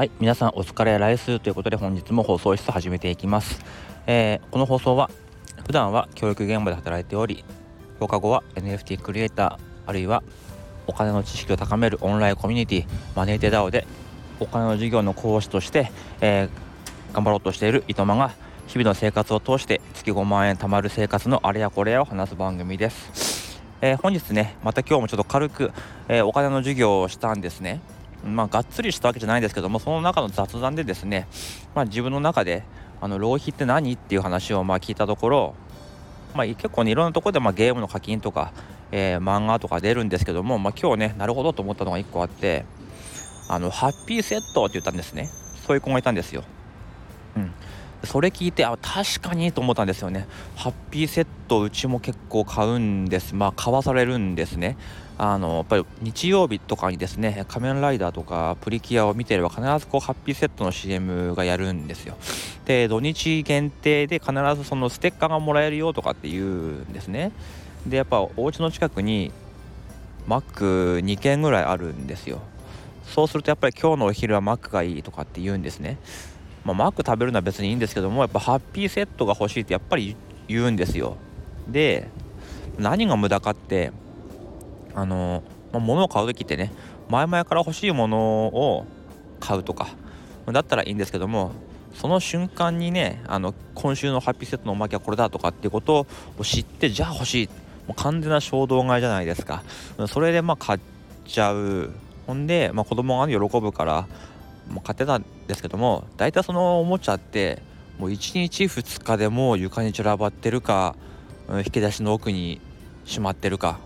はい、皆さんお疲れライスということで、本日も放送室始めていきます。この放送は普段は教育現場で働いており、放課後は NFT クリエイターあるいはお金の知識を高めるオンラインコミュニティマネーテ DAO でお金の授業の講師として、頑張ろうとしているいとまが、日々の生活を通して月5万円貯まる生活のあれやこれやを話す番組です。本日ね、また今日もちょっと軽く、お金の授業をしたんですね。がっつりしたわけじゃないんですけども、その中の雑談でですね、自分の中で浪費って何っていう話を聞いたところ、結構ね、いろんなところでゲームの課金とか、漫画とか出るんですけども、今日ね、なるほどと思ったのが1個あって、ハッピーセットって言ったんですね。そういう子がいたんですよ。それ聞いて、確かにと思ったんですよね。ハッピーセット、うちも結構買うんです。買わされるんですね。やっぱり日曜日とかにですね、仮面ライダーとかプリキュアを見てれば必ずハッピーセットの CM がやるんですよ。で、土日限定で必ずそのステッカーがもらえるよとかって言うんですね。で、やっぱお家の近くにマック2軒ぐらいあるんですよ。そうするとやっぱり今日のお昼はマックがいいとかって言うんですね。マック食べるのは別にいいんですけども、やっぱハッピーセットが欲しいってやっぱり言うんですよ。で、何が無駄かって、物を買う時ってね、前々から欲しいものを買うとかだったらいいんですけども、その瞬間にね、今週のハッピーセットのおまけはこれだとかっていうことを知って、じゃあ欲しい、もう完全な衝動買いじゃないですか。それで買っちゃう。ほんで、子供が喜ぶから買ってたんですけども、大体そのおもちゃってもう1日2日でもう床に散らばってるか、引き出しの奥にしまってるか、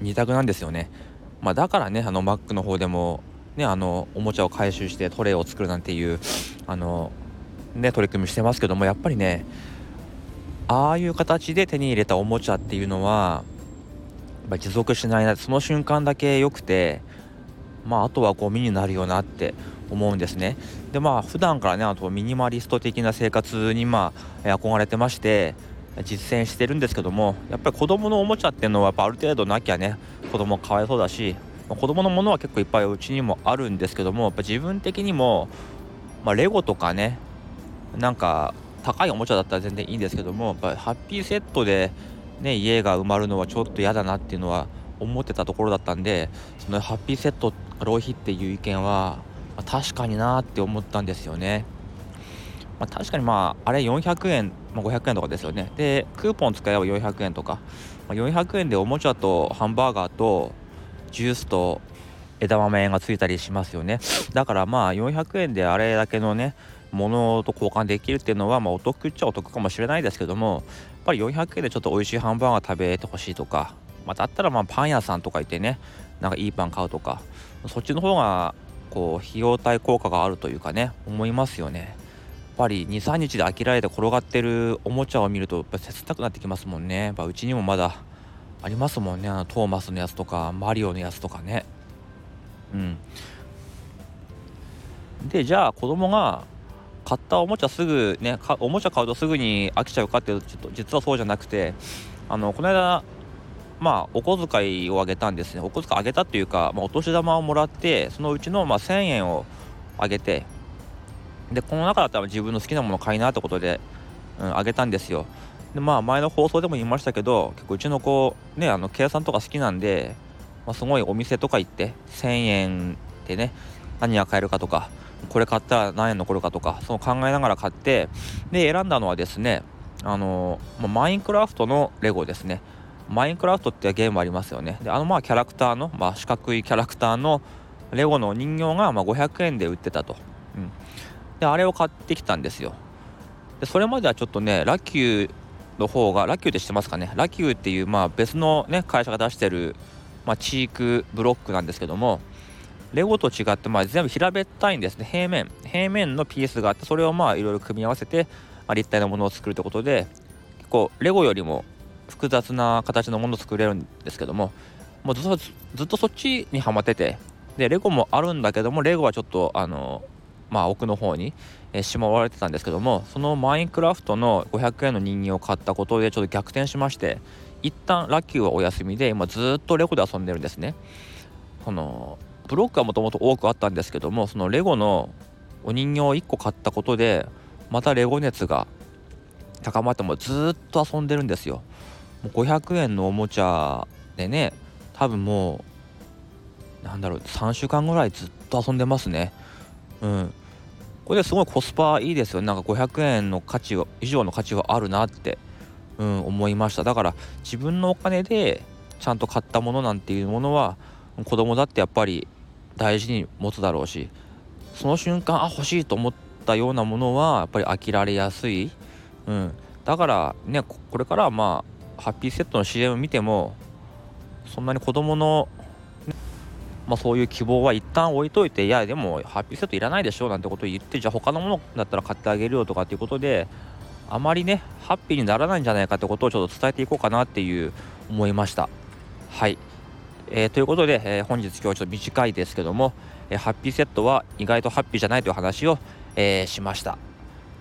2択なんですよね。だからね、マックの方でもね、おもちゃを回収してトレイを作るなんていう取り組みしてますけども、やっぱりね、ああいう形で手に入れたおもちゃっていうのは持続しないな、その瞬間だけ良くて、あとはゴミになるよなって思うんですね。で、普段からね、あとミニマリスト的な生活に憧れてまして実践してるんですけども、やっぱり子供のおもちゃっていうのはやっぱある程度なきゃね、子供かわいそうだし、子供のものは結構いっぱいうちにもあるんですけども、やっぱ自分的にも、レゴとかね、なんか高いおもちゃだったら全然いいんですけども、やっぱハッピーセットで、ね、家が埋まるのはちょっと嫌だなっていうのは思ってたところだったんで、そのハッピーセット浪費っていう意見は、確かになって思ったんですよね。確かにあれ400円、500円とかですよね。で、クーポン使えば400円とか、400円でおもちゃとハンバーガーとジュースと枝豆がついたりしますよね。だから400円であれだけのね、ものと交換できるっていうのはお得っちゃお得かもしれないですけども、やっぱり400円でちょっと美味しいハンバーガー食べてほしいとか、だったらパン屋さんとか行ってね、なんかいいパン買うとか、そっちの方が費用対効果があるというかね、思いますよね。やっぱり 2,3 日で飽きられて転がってるおもちゃを見ると、やっぱ切なくなってきますもんね。うちにもまだありますもんね。トーマスのやつとかマリオのやつとかね。で、じゃあ子供が買ったおもちゃすぐね、おもちゃ買うとすぐに飽きちゃうかっていうと、ちょっと実はそうじゃなくて、この間お小遣いをあげたんですね。お小遣いあげたというか、お年玉をもらって、そのうちの1000円をあげて、でこの中だったら自分の好きなもの買いなってことで、あげたんですよ。で前の放送でも言いましたけど、結構うちの子ね、計算とか好きなんで、すごいお店とか行って1000円でね、何が買えるかとか、これ買ったら何円残るかとか、その考えながら買って、で選んだのはですね、マインクラフトのレゴですね。マインクラフトってゲームありますよね。でキャラクターの、四角いキャラクターのレゴの人形が500円で売ってたと。であれを買ってきたんですよ。でそれまではちょっとね、ラキューの方が、ラキューって知ってますかね。ラキューっていう別のね、会社が出してるチークブロックなんですけども、レゴと違って全部平べったいんですね。平面のピースがあって、それをいろいろ組み合わせて立体のものを作るということで、結構レゴよりも複雑な形のものを作れるんですけども、ずっとそっちにはまってて、でレゴもあるんだけども、レゴはちょっと奥の方にしまわれてたんですけども、そのマインクラフトの500円の人形を買ったことでちょっと逆転しまして、一旦ラッキーはお休みで、今ずっとレゴで遊んでるんですね。ブロックはもともと多くあったんですけども、そのレゴのお人形を1個買ったことでまたレゴ熱が高まって、もずっと遊んでるんですよ。もう500円のおもちゃでね、多分もう3週間ぐらいずっと遊んでますね。これですごいコスパいいですよね。なんか500円の価値を以上の価値はあるなって、思いました。だから自分のお金でちゃんと買ったものなんていうものは子供だってやっぱり大事に持つだろうし、その瞬間欲しいと思ったようなものはやっぱり飽きられやすい。だからね、これからはハッピーセットの CM 見てもそんなに子供のそういう希望は一旦置いといて、いやでもハッピーセットいらないでしょなんてことを言って、じゃあ他のものだったら買ってあげるよとかっていうことで、あまりねハッピーにならないんじゃないかってことをちょっと伝えていこうかなっていう思いました。はい、ということで、本日今日はちょっと短いですけども、ハッピーセットは意外とハッピーじゃないという話を、しました。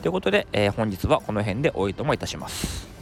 ということで、本日はこの辺でおいともいたします。